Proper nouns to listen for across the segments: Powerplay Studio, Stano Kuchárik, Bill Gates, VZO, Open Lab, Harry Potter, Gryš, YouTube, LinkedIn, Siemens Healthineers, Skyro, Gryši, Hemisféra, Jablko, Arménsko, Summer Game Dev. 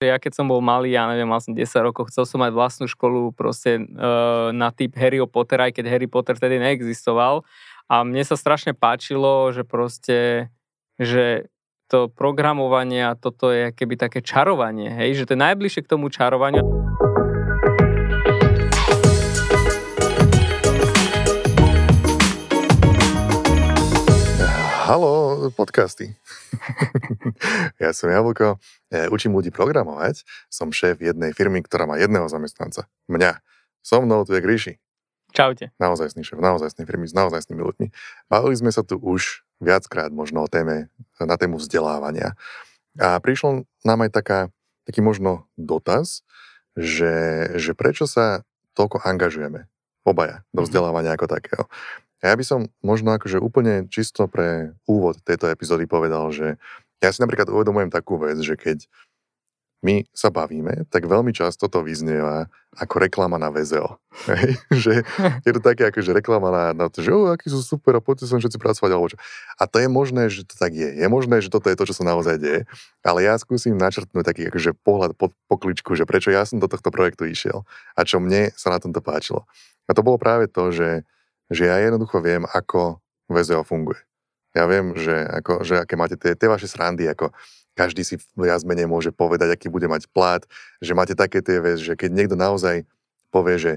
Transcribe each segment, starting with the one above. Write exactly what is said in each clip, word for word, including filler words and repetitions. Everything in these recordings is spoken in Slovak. Ja keď som bol malý, ja neviem, mal som desať rokov, chcel som mať vlastnú školu proste e, na typ Harryho Pottera, aj keď Harry Potter vtedy neexistoval. A mne sa strašne páčilo, že proste, že to programovanie a toto je keby také čarovanie, hej, že to je najbližšie k tomu čarovaniu. Haló, podcasty. Ja som Jablko, ja učím ľudí programovať, som šéf jednej firmy, ktorá má jedného zamestnanca. Mňa. So mnou tu je Gryši. Čaute. Naozajstný šéf, naozajstnej firmy s naozajstnými ľuďmi. Bavili sme sa tu už viackrát možno o téme, na tému vzdelávania. A prišlo nám aj taká, taký možno dotaz, že, že prečo sa toľko angažujeme, obaja, do vzdelávania ako takého. Ja by som možno akože úplne čisto pre úvod tejto epizódy povedal, že ja si napríklad uvedomujem takú vec, že keď my sa bavíme, tak veľmi často to vyznieva ako reklama na vé zet ó. Že je to také akože reklama na, na to, že o, aký sú super a poďte sa všetci pracovať. Alebo čo. A to je možné, že to tak je. Je možné, že toto je to, čo sa naozaj deje. Ale ja skúsim načrtnúť taký akože pohľad pod pokličku, že prečo ja som do tohto projektu išiel a čo mne sa na tomto páčilo. A to bolo práve to, že že ja jednoducho viem, ako vé zet ó funguje. Ja viem, že, ako, že aké máte tie, tie vaše srandy, ako každý si viac menej môže povedať, aký bude mať plát, že máte také tie vec, že keď niekto naozaj povie, že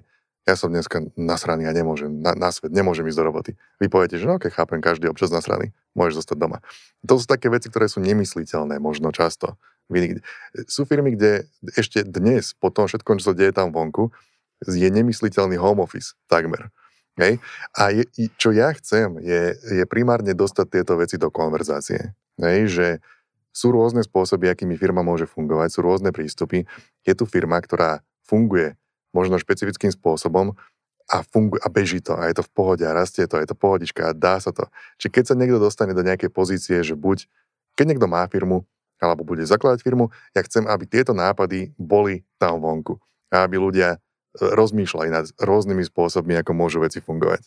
ja som dneska nasraný a nemôžem, na, na svet, nemôžem ísť do roboty. Vy poviete, že no okej, okay, chápem, každý občas nasraný, môžeš zostať doma. To sú také veci, ktoré sú nemysliteľné možno často. Sú firmy, kde ešte dnes, po tom všetkom, čo sa deje tam vonku, je nemysliteľný home office takmer. Hej. A je, čo ja chcem, je, je primárne dostať tieto veci do konverzácie. Hej, že sú rôzne spôsoby, akými firma môže fungovať, sú rôzne prístupy. Je tu firma, ktorá funguje možno špecifickým spôsobom a, funguje, a beží to a je to v pohode a rastie to, je to pohodička a dá sa to. Čiže keď sa niekto dostane do nejakej pozície, že buď, keď niekto má firmu alebo bude zakladať firmu, ja chcem, aby tieto nápady boli tam vonku a aby ľudia rozmýšľali nad rôznymi spôsobmi, ako môžu veci fungovať.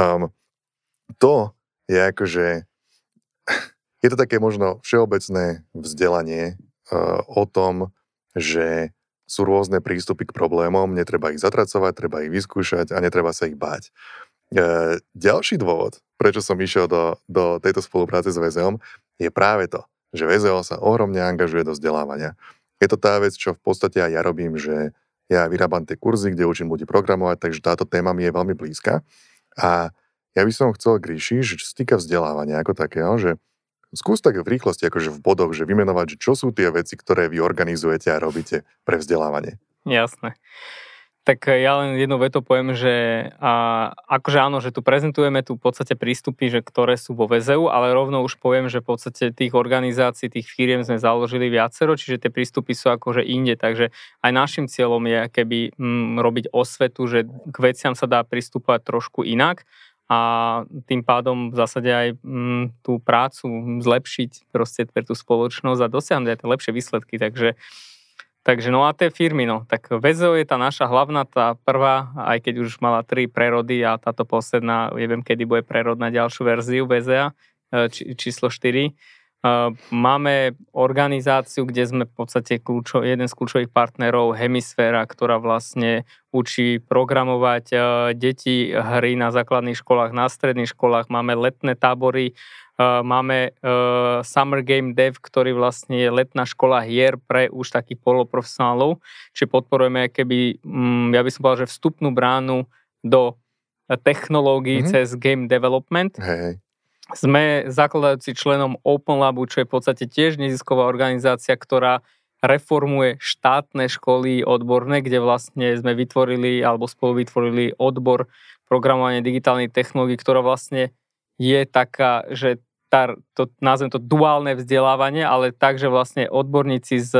Um, to je akože, je to také možno všeobecné vzdelanie uh, o tom, že sú rôzne prístupy k problémom, netreba ich zatracovať, treba ich vyskúšať a netreba sa ich báť. Uh, ďalší dôvod, prečo som išiel do, do tejto spolupráce s vé zet ó, je práve to, že vé zet ó sa ohromne angažuje do vzdelávania. Je to tá vec, čo v podstate aj ja robím, že ja vyrábam tie kurzy, kde učím ľudí programovať, takže táto téma mi je veľmi blízka. A ja by som chcel, Gríši, že čo sa týka vzdelávania ako takého, že skús tak v rýchlosti, akože v bodoch, že vymenovať, že čo sú tie veci, ktoré vy organizujete a robíte pre vzdelávanie. Jasné. Tak ja len jednou vetou poviem, že a, akože áno, že tu prezentujeme tu v podstate prístupy, že ktoré sú vo vé zet ó, ale rovno už poviem, že v podstate tých organizácií, tých firiem sme založili viacero, čiže tie prístupy sú akože inde, takže aj našim cieľom je keby m, robiť osvetu, že k veciam sa dá pristúpať trošku inak a tým pádom v zásade aj m, tú prácu zlepšiť proste pre tú spoločnosť a dosiahnuť aj tie lepšie výsledky, takže Takže no a tie firmy, no, tak vé zet ó je tá naša hlavná, tá prvá, aj keď už mala tri prerody a táto posledná, neviem, kedy bude prerod na ďalšiu verziu vé zet ó, či, číslo štyri. Máme organizáciu, kde sme v podstate kľúčov, jeden z kľúčových partnerov, Hemisféra, ktorá vlastne učí programovať deti hry na základných školách, na stredných školách, máme letné tábory, Uh, máme uh, Summer Game Dev, ktorý vlastne je letná škola hier pre už takých poloprofesionálov, čiže podporujeme keby, um, ja by som povedal, že vstupnú bránu do technológií mm-hmm. cez game development. Hej. Sme zakladajúci členom Open Labu, čo je v podstate tiež nezisková organizácia, ktorá reformuje štátne školy odborné, kde vlastne sme vytvorili alebo spolu vytvorili odbor programovania digitálnych technológií, ktorá vlastne je taká, že tá, to, nazvem to duálne vzdelávanie, ale tak, že vlastne odborníci z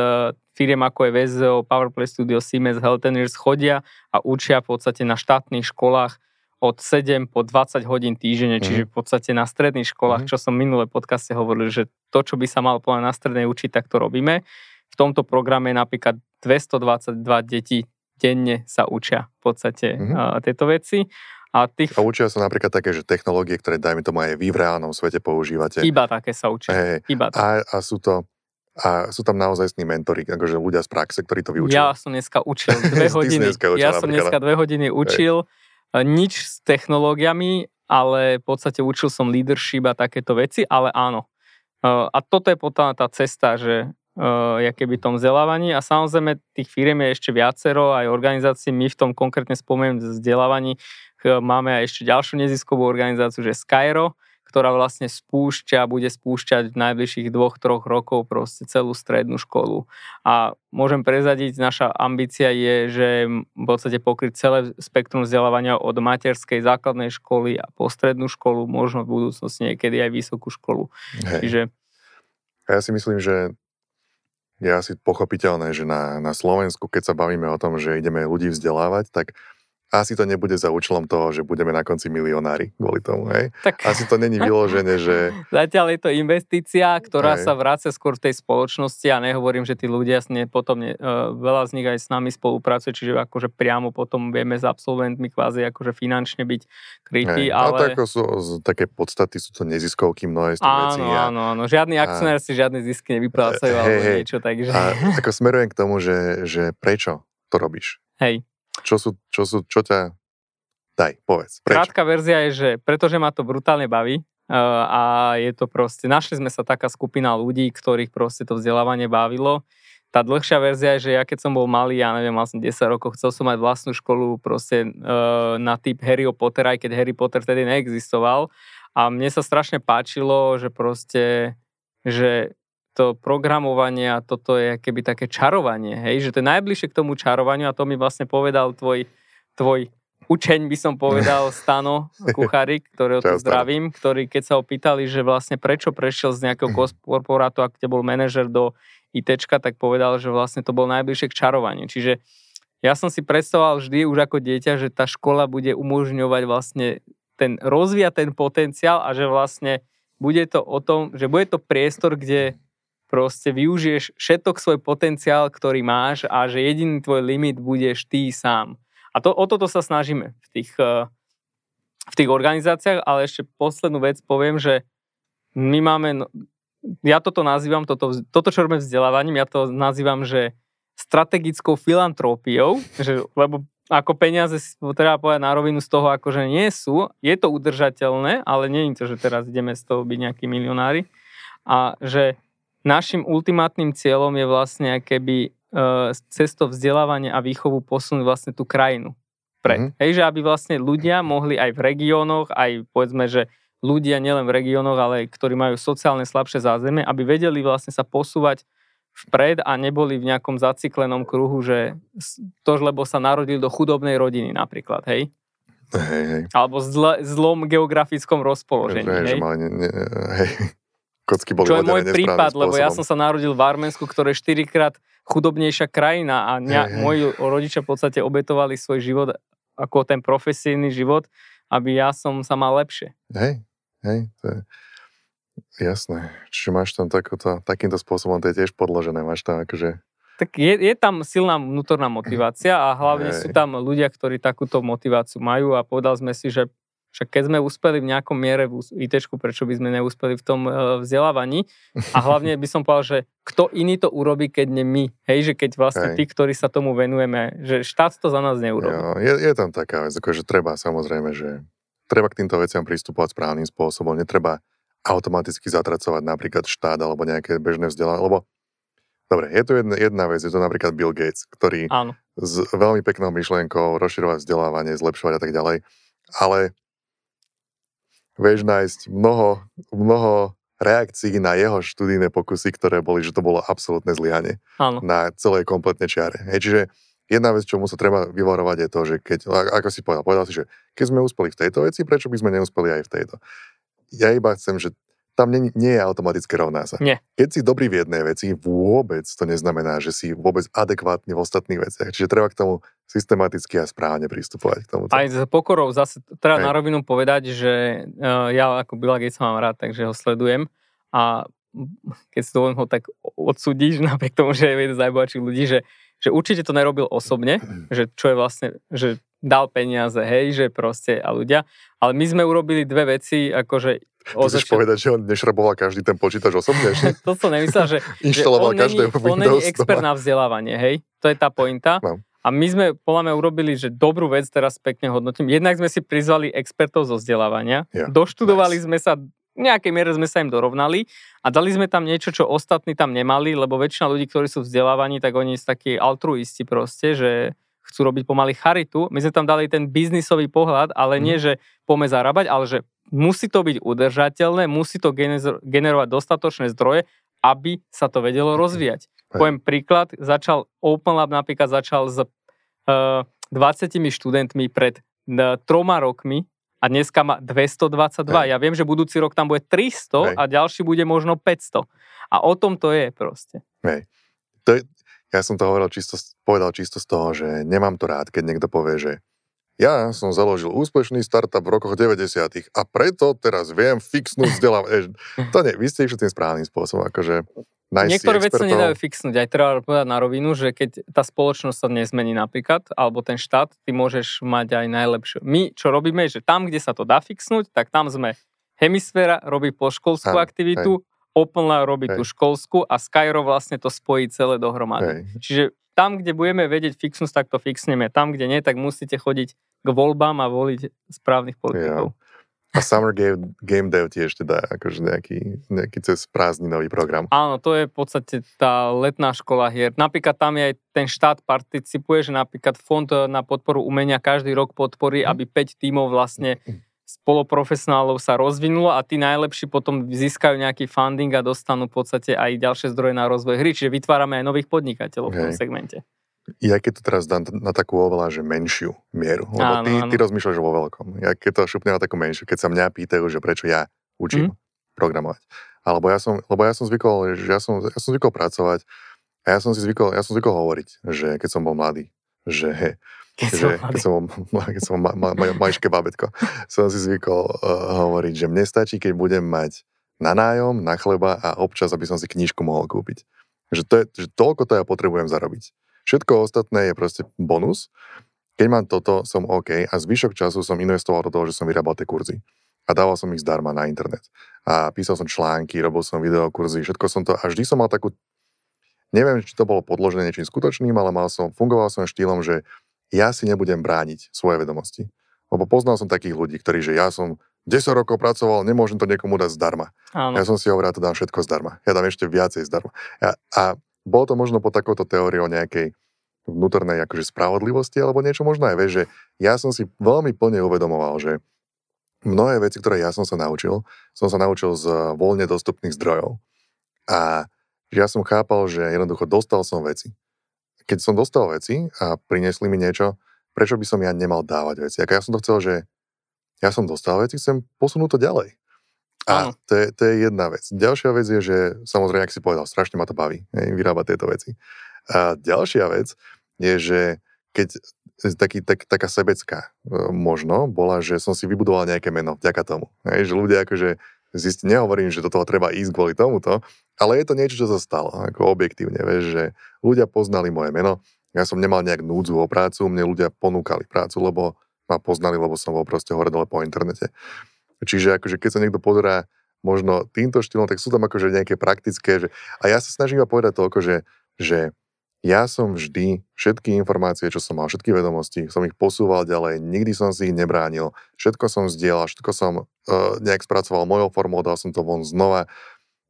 firiem ako je vé zet ó, Powerplay Studio, Siemens Healthineers chodia a učia v podstate na štátnych školách od sedem po dvadsať hodín týždenne, mm. čiže v podstate na stredných školách, mm. čo som v minulé podcaste hovoril, že to, čo by sa malo na strednej učiť, tak to robíme. V tomto programe napríklad dvestodvadsaťdva detí denne sa učia v podstate mm. tieto veci. A, tých... a učia sa napríklad také, že technológie, ktoré dajme tomu aj vy v reálnom svete používate. Iba také sa učia. Hey, Iba také. A, a sú to A sú tam naozaj sní mentory, akože ľudia z praxe, ktorí to vyučujú. Ja som dneska učil dve hodiny. Učil, ja som dneska dve hodiny učil. Hej. Nič s technológiami, ale v podstate učil som leadership a takéto veci, ale áno. A toto je potom tá cesta, že ja keby v tom vzdelávaní. A samozrejme tých firiem je ešte viacero, aj organizácií. My v tom konkrétne spomeniem vzdelávaní. Máme aj ešte ďalšiu neziskovú organizáciu, že Skyro, ktorá vlastne spúšťa, bude spúšťať v najbližších dvoch, troch rokov proste celú strednú školu. A môžem prezadiť, naša ambícia je, že v podstate pokryť celé spektrum vzdelávania od materskej, základnej školy a po strednú školu, možno v budúcnosti niekedy aj vysokú školu. Čiže... A ja si myslím, že je asi pochopiteľné, že na, na Slovensku, keď sa bavíme o tom, že ideme ľudí vzdelávať, tak asi to nebude za účelom toho, že budeme na konci milionári kvôli tomu, hej? Tak... Asi to není vyložené, že... Zatiaľ je to investícia, ktorá hej. sa vráca skôr v tej spoločnosti a nehovorím, že tí ľudia potom, ne, veľa z nich aj s nami spolupracuje, čiže akože priamo potom vieme s absolventmi kvázi akože finančne byť krytí, hej. ale... No to ako sú také podstaty, sú to neziskovky mnohé z tých vecí. Áno, áno, áno. Žiadny akcionár a... si žiadny zisky nevyplácajú alebo niečo, takže... A ako smerujem k tomu, že, že prečo to robíš? Hej. Čo sú, čo sú, čo ťa... Daj, povedz. Prečo? Krátka verzia je, že pretože ma to brutálne baví a je to proste, našli sme sa taká skupina ľudí, ktorých proste to vzdelávanie bavilo. Tá dlhšia verzia je, že ja keď som bol malý, ja neviem, mal som desať rokov, chcel som mať vlastnú školu proste na typ Harryho Pottera, aj keď Harry Potter vtedy neexistoval. A mne sa strašne páčilo, že proste, že... to programovanie a toto je keby také čarovanie, hej, že to je najbližšie k tomu čarovaniu a to mi vlastne povedal tvoj, tvoj učeň, by som povedal, Stano Kuchárik, ktorého tu zdravím, ktorý keď sa ho pýtali, že vlastne prečo prešiel z nejakého korporátu, ak bol manažer do ITčka, tak povedal, že vlastne to bol najbližšie k čarovaniu. Čiže ja som si predstavoval vždy už ako dieťa, že tá škola bude umožňovať vlastne ten, rozvíjať ten potenciál a že vlastne bude to o tom, že bude to priestor, kde proste využiješ všetok svoj potenciál, ktorý máš a že jediný tvoj limit budeš ty sám. A to, o toto sa snažíme v tých, v tých organizáciách, ale ešte poslednú vec poviem, že my máme, ja toto nazývam, toto, toto čo robím vzdelávaním, ja to nazývam, že strategickou filantrópiou, že, lebo ako peniaze si treba povedať na rovinu z toho, akože nie sú, je to udržateľné, ale nie je to, že teraz ideme z toho byť nejakí milionári a že našim ultimátnym cieľom je vlastne keby e, cez to vzdelávanie a výchovu posunúť vlastne tú krajinu pred. Mm-hmm. Hej, že aby vlastne ľudia mohli aj v regiónoch, aj povedzme, že ľudia nielen v regiónoch, ale ktorí majú sociálne slabšie zázemie, aby vedeli vlastne sa posúvať vpred a neboli v nejakom zaciklenom kruhu, že to, lebo sa narodili do chudobnej rodiny napríklad, hej? Hej, hej. Alebo zl- zlom geografickom rozpoložení, hej? Hej, že mal ne- ne- hej. Kocky boli čo je môj prípad, spôsobom. Lebo ja som sa narodil v Arménsku, ktoré je štyrikrát chudobnejšia krajina a mňa, hey, moji hey. rodičia v podstate obetovali svoj život ako ten profesijný život, aby ja som sa mal lepšie. Hej, hej, to je jasné. Čiže máš tam takúto, takýmto spôsobom, to je tiež podložené, máš tam akože... Tak je, je tam silná vnútorná motivácia a hlavne hey. sú tam ľudia, ktorí takúto motiváciu majú a povedal sme si, že však keď sme úspeli v nejakom miere v ITčku, prečo by sme neúspeli v tom vzdelávaní? A hlavne by som povedal, že kto iný to urobí, keď nie my. Hej, že keď vlastne Hej. tí, ktorí sa tomu venujeme, že štát to za nás neurobí. Jo, je, je tam taká vec, že treba samozrejme, že treba k týmto veciam pristupovať správnym spôsobom. Netreba automaticky zatracovať napríklad štát alebo nejaké bežné vzdelávanie, lebo dobre, je to jedna, jedna vec, je to napríklad Bill Gates, ktorý Áno. s veľmi peknou myšlienkou rozširovať vzdelávanie, zlepšovať a tak ďalej, ale vieš nájsť mnoho, mnoho reakcií na jeho študijné pokusy, ktoré boli, že to bolo absolútne zlyhanie na celej kompletnej čiare. Hej, čiže jedna vec, čomu sa treba vyvarovať, je to, že keď, ako si povedal, povedal si, že keď sme úspeli v tejto veci, prečo by sme neúspeli aj v tejto? Ja iba chcem, že tam nie, nie je automatické rovná sa. Nie. Keď si dobrý v jednej veci, vôbec to neznamená, že si vôbec adekvátny v ostatných veciach. Čiže treba k tomu systematicky a správne pristupovať k tomu. Aj s pokorou zase treba Aj. na rovinu povedať, že ja ako Bill Gates mám rád, takže ho sledujem a keď si dovolím ho tak odsúdiš, napriek tomu, že je jeden z najbohatších ľudí, že, že určite to nerobil osobne, že čo je vlastne, že dal peniaze, hej, že proste a ľudia. Ale my sme urobili dve veci, akože... Ty chceš povedať, že on nešraboval každý ten počítač osobne? To som nemyslel, že, že on, není, on není expert na vzdelávanie, hej. To je tá pointa. No. A my sme, podľa mňa, urobili, že dobrú vec, teraz pekne hodnotím. Jednak sme si prizvali expertov zo vzdelávania. Yeah. Doštudovali nice. sme sa... V nejakej miere sme sa im dorovnali a dali sme tam niečo, čo ostatní tam nemali, lebo väčšina ľudí, ktorí sú vzdelávaní, tak oni sú takí altruisti proste, že chcú robiť pomaly charitu. My sme tam dali ten biznisový pohľad, ale nie, že poďme zarábať, ale že musí to byť udržateľné, musí to generovať dostatočné zdroje, aby sa to vedelo rozvíjať. Poviem príklad, začal Open Lab napríklad začal s uh, dvadsiatimi študentmi pred uh, troma rokmi, a dneska má dvestodvadsaťdva. Hej. Ja viem, že budúci rok tam bude tristo, hej, a ďalší bude možno päťsto. A o tom to je proste. Hej. To je, ja som to hovoril čisto, povedal čisto z toho, že nemám to rád, keď niekto povie, že ja som založil úspešný startup v rokoch deväťdesiatych a preto teraz viem fixnúť vzdelávanie. To nie, vy ste išli tým správnym spôsobom, akože... Niektoré veci sa nedajú fixnúť, aj treba povedať na rovinu, že keď tá spoločnosť sa nezmení napríklad, alebo ten štát, ty môžeš mať aj najlepšie. My, čo robíme, je, že tam, kde sa to dá fixnúť, tak tam sme Hemisféra, robí poškolskú aktivitu, Open Lab robí tú školskú a Skyro vlastne to spojí celé dohromady. Hej. Čiže tam, kde budeme vedieť fixnúť, tak to fixneme. Tam, kde nie, tak musíte chodiť k voľbám a voliť správnych politikov. Ja. A Summer Game, Game Dev tiež teda akože nejaký, nejaký cez prázdninový program. Áno, to je v podstate tá letná škola hier. Napríklad tam je aj ten štát participuje, že napríklad fond na podporu umenia každý rok podporí, aby päť tímov vlastne spoloprofesionálov sa rozvinulo a tí najlepší potom získajú nejaký funding a dostanú v podstate aj ďalšie zdroje na rozvoj hry. Čiže vytvárame aj nových podnikateľov okay. v tom segmente. Ja keď to teraz dám na takú oveľa, že menšiu mieru, lebo áno, ty, áno. ty rozmýšľaš vo veľkom. Ja keď to šupnem na takú menšiu, keď sa mňa pýtajú, že prečo ja učím mm. programovať. Alebo ja som, lebo ja som zvykol, že ja som, ja som zvykol pracovať a ja som si zvykol, ja som zvykol hovoriť, že keď som bol mladý, že he, keď, že, som keď som bol, keď som bol ma, ma, ma, mališké babetko, som si zvykol uh, hovoriť, že mne stačí, keď budem mať na nájom, na chleba a občas, aby som si knižku mohol kúpiť. Že, to je, že toľko to ja potrebujem zarobiť. Všetko ostatné je proste bonus. Keď mám toto, som OK. A zvyšok času som investoval do toho, že som vyrábal tie kurzy. A dával som ich zdarma na internet. A písal som články, robil som videokurzy, všetko som to... A vždy som mal takú... Neviem, či to bolo podložené niečím skutočným, ale mal som, fungoval som štýlom, že ja si nebudem brániť svoje vedomosti. Lebo poznal som takých ľudí, ktorí, že ja som desať rokov pracoval, nemôžem to niekomu dať zdarma. Áno. Ja som si hovoril, ja to dám všetko zdarma. Ja dám ešte viacej zdarma. Ja, a bolo to možno po takouto teórii o nejakej vnútornej akože spravodlivosti alebo niečo možno aj, vieš, že ja som si veľmi plne uvedomoval, že mnohé veci, ktoré ja som sa naučil, som sa naučil z voľne dostupných zdrojov. A ja som chápal, že jednoducho dostal som veci. Keď som dostal veci a priniesli mi niečo, prečo by som ja nemal dávať veci? Ako ja som to chcel, že ja som dostal veci, chcem posunúť to ďalej. A to je, to je jedna vec. Ďalšia vec je, že samozrejme, ak si povedal, strašne ma to baví, hej, vyrábať tieto veci. A ďalšia vec je, že keď taký, tak, taká sebecká možno bola, že som si vybudoval nejaké meno vďaka tomu. Hej, že ľudia akože zistí, nehovorím, že do toho treba ísť kvôli tomuto, ale je to niečo, čo sa stalo, ako objektívne, vieš, že ľudia poznali moje meno, ja som nemal nejak núdzu o prácu, mne ľudia ponúkali prácu, lebo ma poznali, lebo som bol proste hore dole po internete. Čiže akože keď sa niekto pozerá možno týmto štýlom, tak sú tam akože nejaké praktické. Že... A ja sa snažím povedať toľko, že, že ja som vždy všetky informácie, čo som mal, všetky vedomosti, som ich posúval ďalej, nikdy som si ich nebránil, všetko som zdieľal, všetko som uh, nejak spracoval mojou formou, dal som to von znova,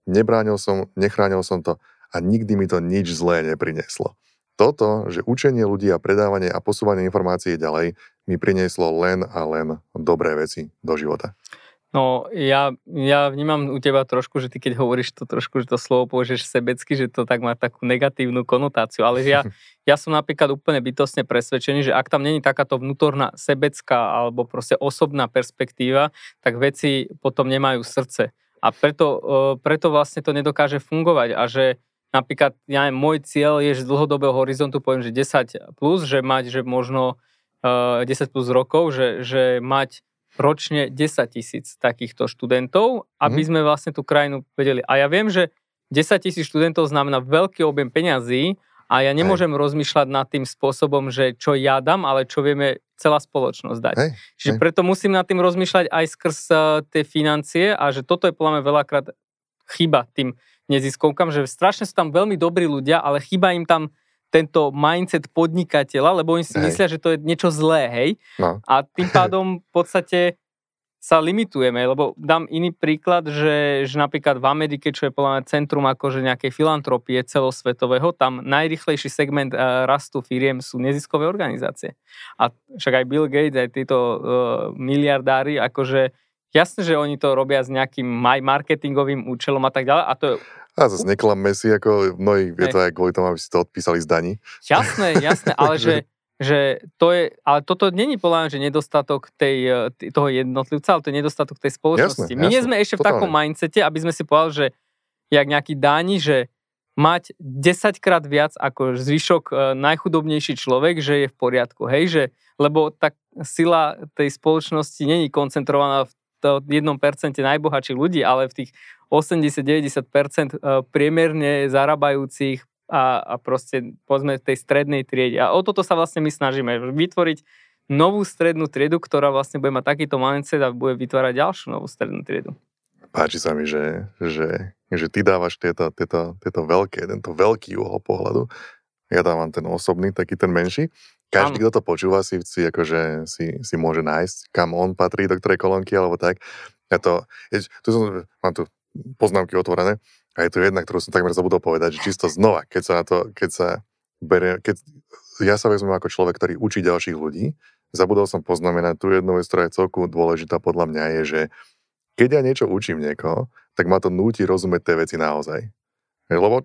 nebránil som, nechránil som to a nikdy mi to nič zlé neprineslo. Toto, že učenie ľudí a predávanie a posúvanie informácií ďalej mi prinieslo len a len dobré veci do života. No, ja, ja vnímam u teba trošku, že ty keď hovoríš to trošku, že to slovo použiješ sebecky, že to tak má takú negatívnu konotáciu, ale ja, ja som napríklad úplne bytostne presvedčený, že ak tam není takáto vnútorná sebecká alebo proste osobná perspektíva, tak veci potom nemajú srdce. A preto, preto vlastne to nedokáže fungovať a že napríklad, ja neviem, môj cieľ je, že z dlhodobého horizontu poviem, že desať plus, že mať, že možno uh, desať plus rokov, že, že mať ročne desať tisíc takýchto študentov, aby mm. sme vlastne tú krajinu vedeli. A ja viem, že desať tisíc študentov znamená veľký objem peňazí A ja nemôžem Hej. rozmýšľať nad tým spôsobom, že čo ja dám, ale čo vieme celá spoločnosť dať. Hej. Čiže Hej. preto musím nad tým rozmýšľať aj skrz uh, tie financie a že toto je podľa mňa veľakrát chyba tým neziskovkám, že strašne sú tam veľmi dobrí ľudia, ale chyba im tam tento mindset podnikateľa, lebo oni si Hej. myslia, že to je niečo zlé, hej? No. A tým pádom v podstate sa limitujeme, lebo dám iný príklad, že, že napríklad v Amerike, čo je podľa mňa centrum akože nejakej filantropie celosvetového, tam najrychlejší segment uh, rastu firiem sú neziskové organizácie. A však aj Bill Gates, aj títo uh, miliardári, akože jasne, že oni to robia s nejakým marketingovým účelom a tak ďalej, a to je... A zase neklamme si, ako mnohí vie to aj kvôli tomu, aby si to odpísali z daní. Jasné, jasné, ale že... že to je, ale toto není podľa mňa, že nedostatok tej, toho jednotlivca, ale to je nedostatok tej spoločnosti. Jasne, My jasne, nie sme ešte v takom ne. mindsete, aby sme si povedali, že jak nejaký Dáni, že mať desaťkrát viac ako zvyšok najchudobnejší človek, že je v poriadku, hej, že, lebo tá sila tej spoločnosti není koncentrovaná v jednom percente najbohatších ľudí, ale v tých osemdesiat až deväťdesiat percent priemerne zarábajúcich A, a proste, povedzme, tej strednej triede. A o toto sa vlastne my snažíme vytvoriť novú strednú triedu, ktorá vlastne bude mať takýto mindset a bude vytvárať ďalšiu novú strednú triedu. Páči sa mi, že, že, že ty dávaš tieto, tieto, tieto veľké, tento veľký uhol pohľadu. Ja dávam ten osobný, taký ten menší. Každý, kto to počúva, si, si, akože, si, si môže nájsť, kam on patrí, do ktorej kolónky, alebo tak. Ja to, ja, tu som, mám tu poznámky otvorené. A je tu jedna, ktorú som takmer zabudol povedať, že čisto znova, keď sa na to, keď sa berie, keď ja sa vezmem ako človek, ktorý učí ďalších ľudí, zabudol som poznamenať tú jednu vec, ktorá je celku dôležitá podľa mňa je, že keď ja niečo učím niekoho, tak ma to núti rozumieť tie veci naozaj. Lebo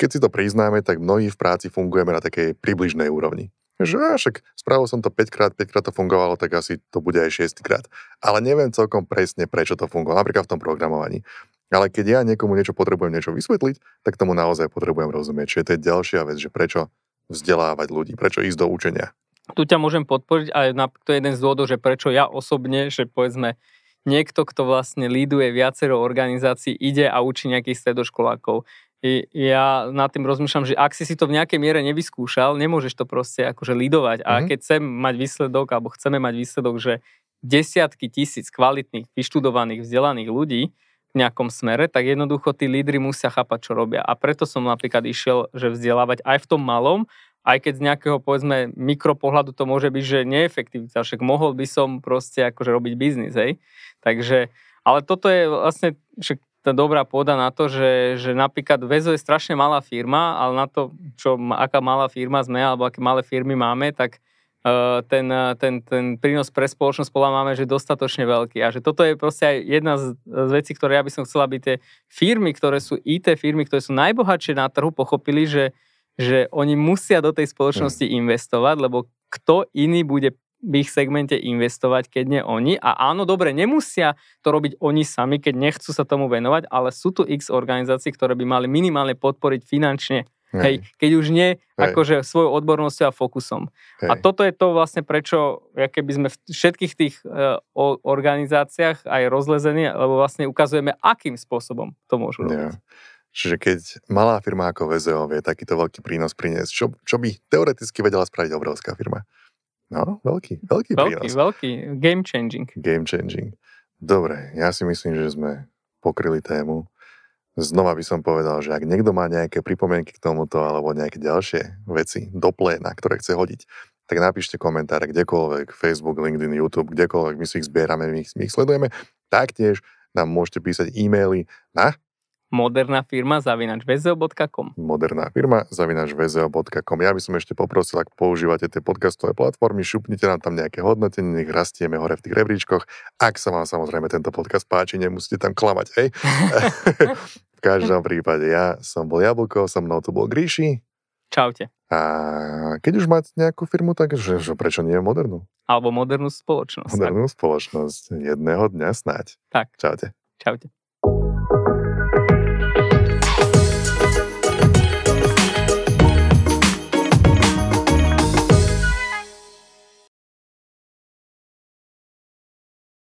keď si to priznáme, tak mnohí v práci fungujeme na takej približnej úrovni. Že však spravil som to päť krát, päť krát to fungovalo, tak asi to bude aj šesť krát. Ale neviem celkom presne, prečo to fungovalo, napríklad v tom programovaní. Ale keď ja niekomu niečo potrebujem niečo vysvetliť, tak tomu naozaj potrebujem rozumieť. Čiže to je ďalšia vec, že prečo vzdelávať ľudí, prečo ísť do učenia. Tu ťa môžem podporiť, ale to je jeden z dôvodov, že prečo ja osobne, že povedzme, niekto, kto vlastne líduje viacero organizácií, ide a učí nejakých stredoškolákov. I ja nad tým rozmýšľam, že ak si si to v nejakej miere nevyskúšal, nemôžeš to proste akože lídovať. A mm-hmm. keď chcem mať výsledok, alebo chceme mať výsledok, že desiatky tisíc kvalitných, vyštudovaných, vzdelaných ľudí v nejakom smere, tak jednoducho tí lídri musia chápať, čo robia. A preto som napríklad išiel, že vzdelávať aj v tom malom, aj keď z nejakého, povedzme, mikropohľadu to môže byť, že neefektivita, však mohol by som proste akože robiť biznis, hej. Takže, ale toto je vlastne, však tá dobrá pôda na to, že, že napríklad vé zet ó je strašne malá firma, ale na to, čo, aká malá firma sme, alebo aké malé firmy máme, tak uh, ten, ten, ten prínos pre spoločnosť pola máme, že dostatočne veľký. A že toto je proste aj jedna z, z vecí, ktoré ja by som chcela, aby tie firmy, ktoré sú í té firmy, ktoré sú najbohatšie na trhu, pochopili, že, že oni musia do tej spoločnosti hmm. investovať, lebo kto iný bude v ich segmente investovať, keď nie oni. A áno, dobre, nemusia to robiť oni sami, keď nechcú sa tomu venovať, ale sú tu x organizácií, ktoré by mali minimálne podporiť finančne. Hej. Hej, keď už nie, Hej. akože svojou odbornosťou a fokusom. Hej. A toto je to vlastne, prečo keby sme v všetkých tých uh, organizáciách aj rozlezení, lebo vlastne ukazujeme, akým spôsobom to môžu robiť. Ja. Čiže keď malá firma ako vé zet ó vie takýto veľký prínos priniesť, čo, čo by teoreticky vedela spraviť obrovská firma? No, veľký, veľký prínos. Veľký, veľký. Game changing. Game changing. Dobre, ja si myslím, že sme pokryli tému. Znova by som povedal, že ak niekto má nejaké pripomienky k tomuto alebo nejaké ďalšie veci do pléna, ktoré chce hodiť, tak napíšte komentáre kdekoľvek, Facebook, LinkedIn, YouTube, kdekoľvek, my si ich zbierame, my ich, my ich sledujeme. Taktiež nám môžete písať e-maily na moderná firma zavináč vé zet o bodka com moderná firma zavináč vé zet o bodka com Ja by som ešte poprosil, ak používate tie podcastové platformy, šupnite nám tam nejaké hodnotenie, nech rastieme hore v tých rebríčkoch. Ak sa vám samozrejme tento podcast páči, nemusíte tam klamať, hej? V každom prípade, ja som bol Jablko, so mnou tu bol Gryši. Čaute. A keď už máte nejakú firmu, tak že, že prečo nie modernú? Alebo modernú spoločnosť. Modernú tak. spoločnosť. Jedného dňa snáď. Tak. Čaute. Čaute.